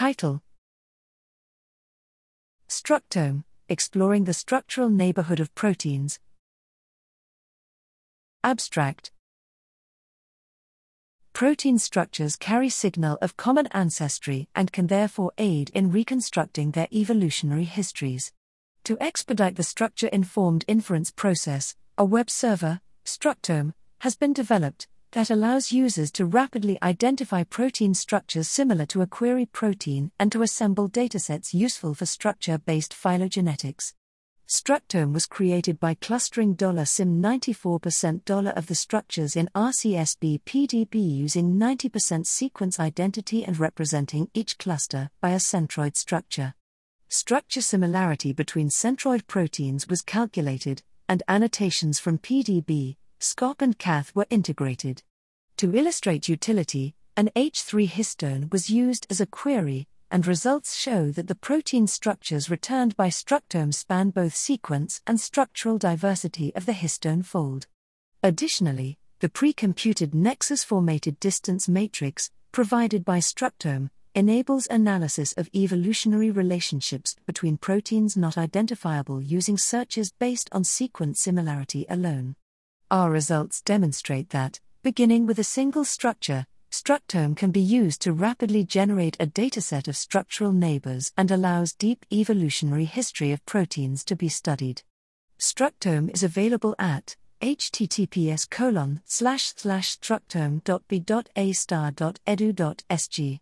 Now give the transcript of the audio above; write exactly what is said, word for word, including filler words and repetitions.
Title: Structome, Exploring the Structural Neighborhood of Proteins. Abstract: Protein structures carry signal of common ancestry and can therefore aid in reconstructing their evolutionary histories. To expedite the structure-informed inference process, a web server, Structome, has been developed that allows users to rapidly identify protein structures similar to a query protein and to assemble datasets useful for structure-based phylogenetics. Structome was created by clustering ninety-four percent of the structures in R C S B P D B using ninety percent sequence identity and representing each cluster by a centroid structure. Structure similarity between centroid proteins was calculated, and annotations from P D B, S C O P and C A T H were integrated. To illustrate utility, an H three histone was used as a query, and results show that the protein structures returned by Structome span both sequence and structural diversity of the histone fold. Additionally, the pre-computed nexus-formatted distance matrix, provided by Structome, enables analysis of evolutionary relationships between proteins not identifiable using searches based on sequence similarity alone. Our results demonstrate that, beginning with a single structure, Structome can be used to rapidly generate a dataset of structural neighbors and allows deep evolutionary history of proteins to be studied. Structome is available at https colon slash slash structome.b.a star.edu.sg.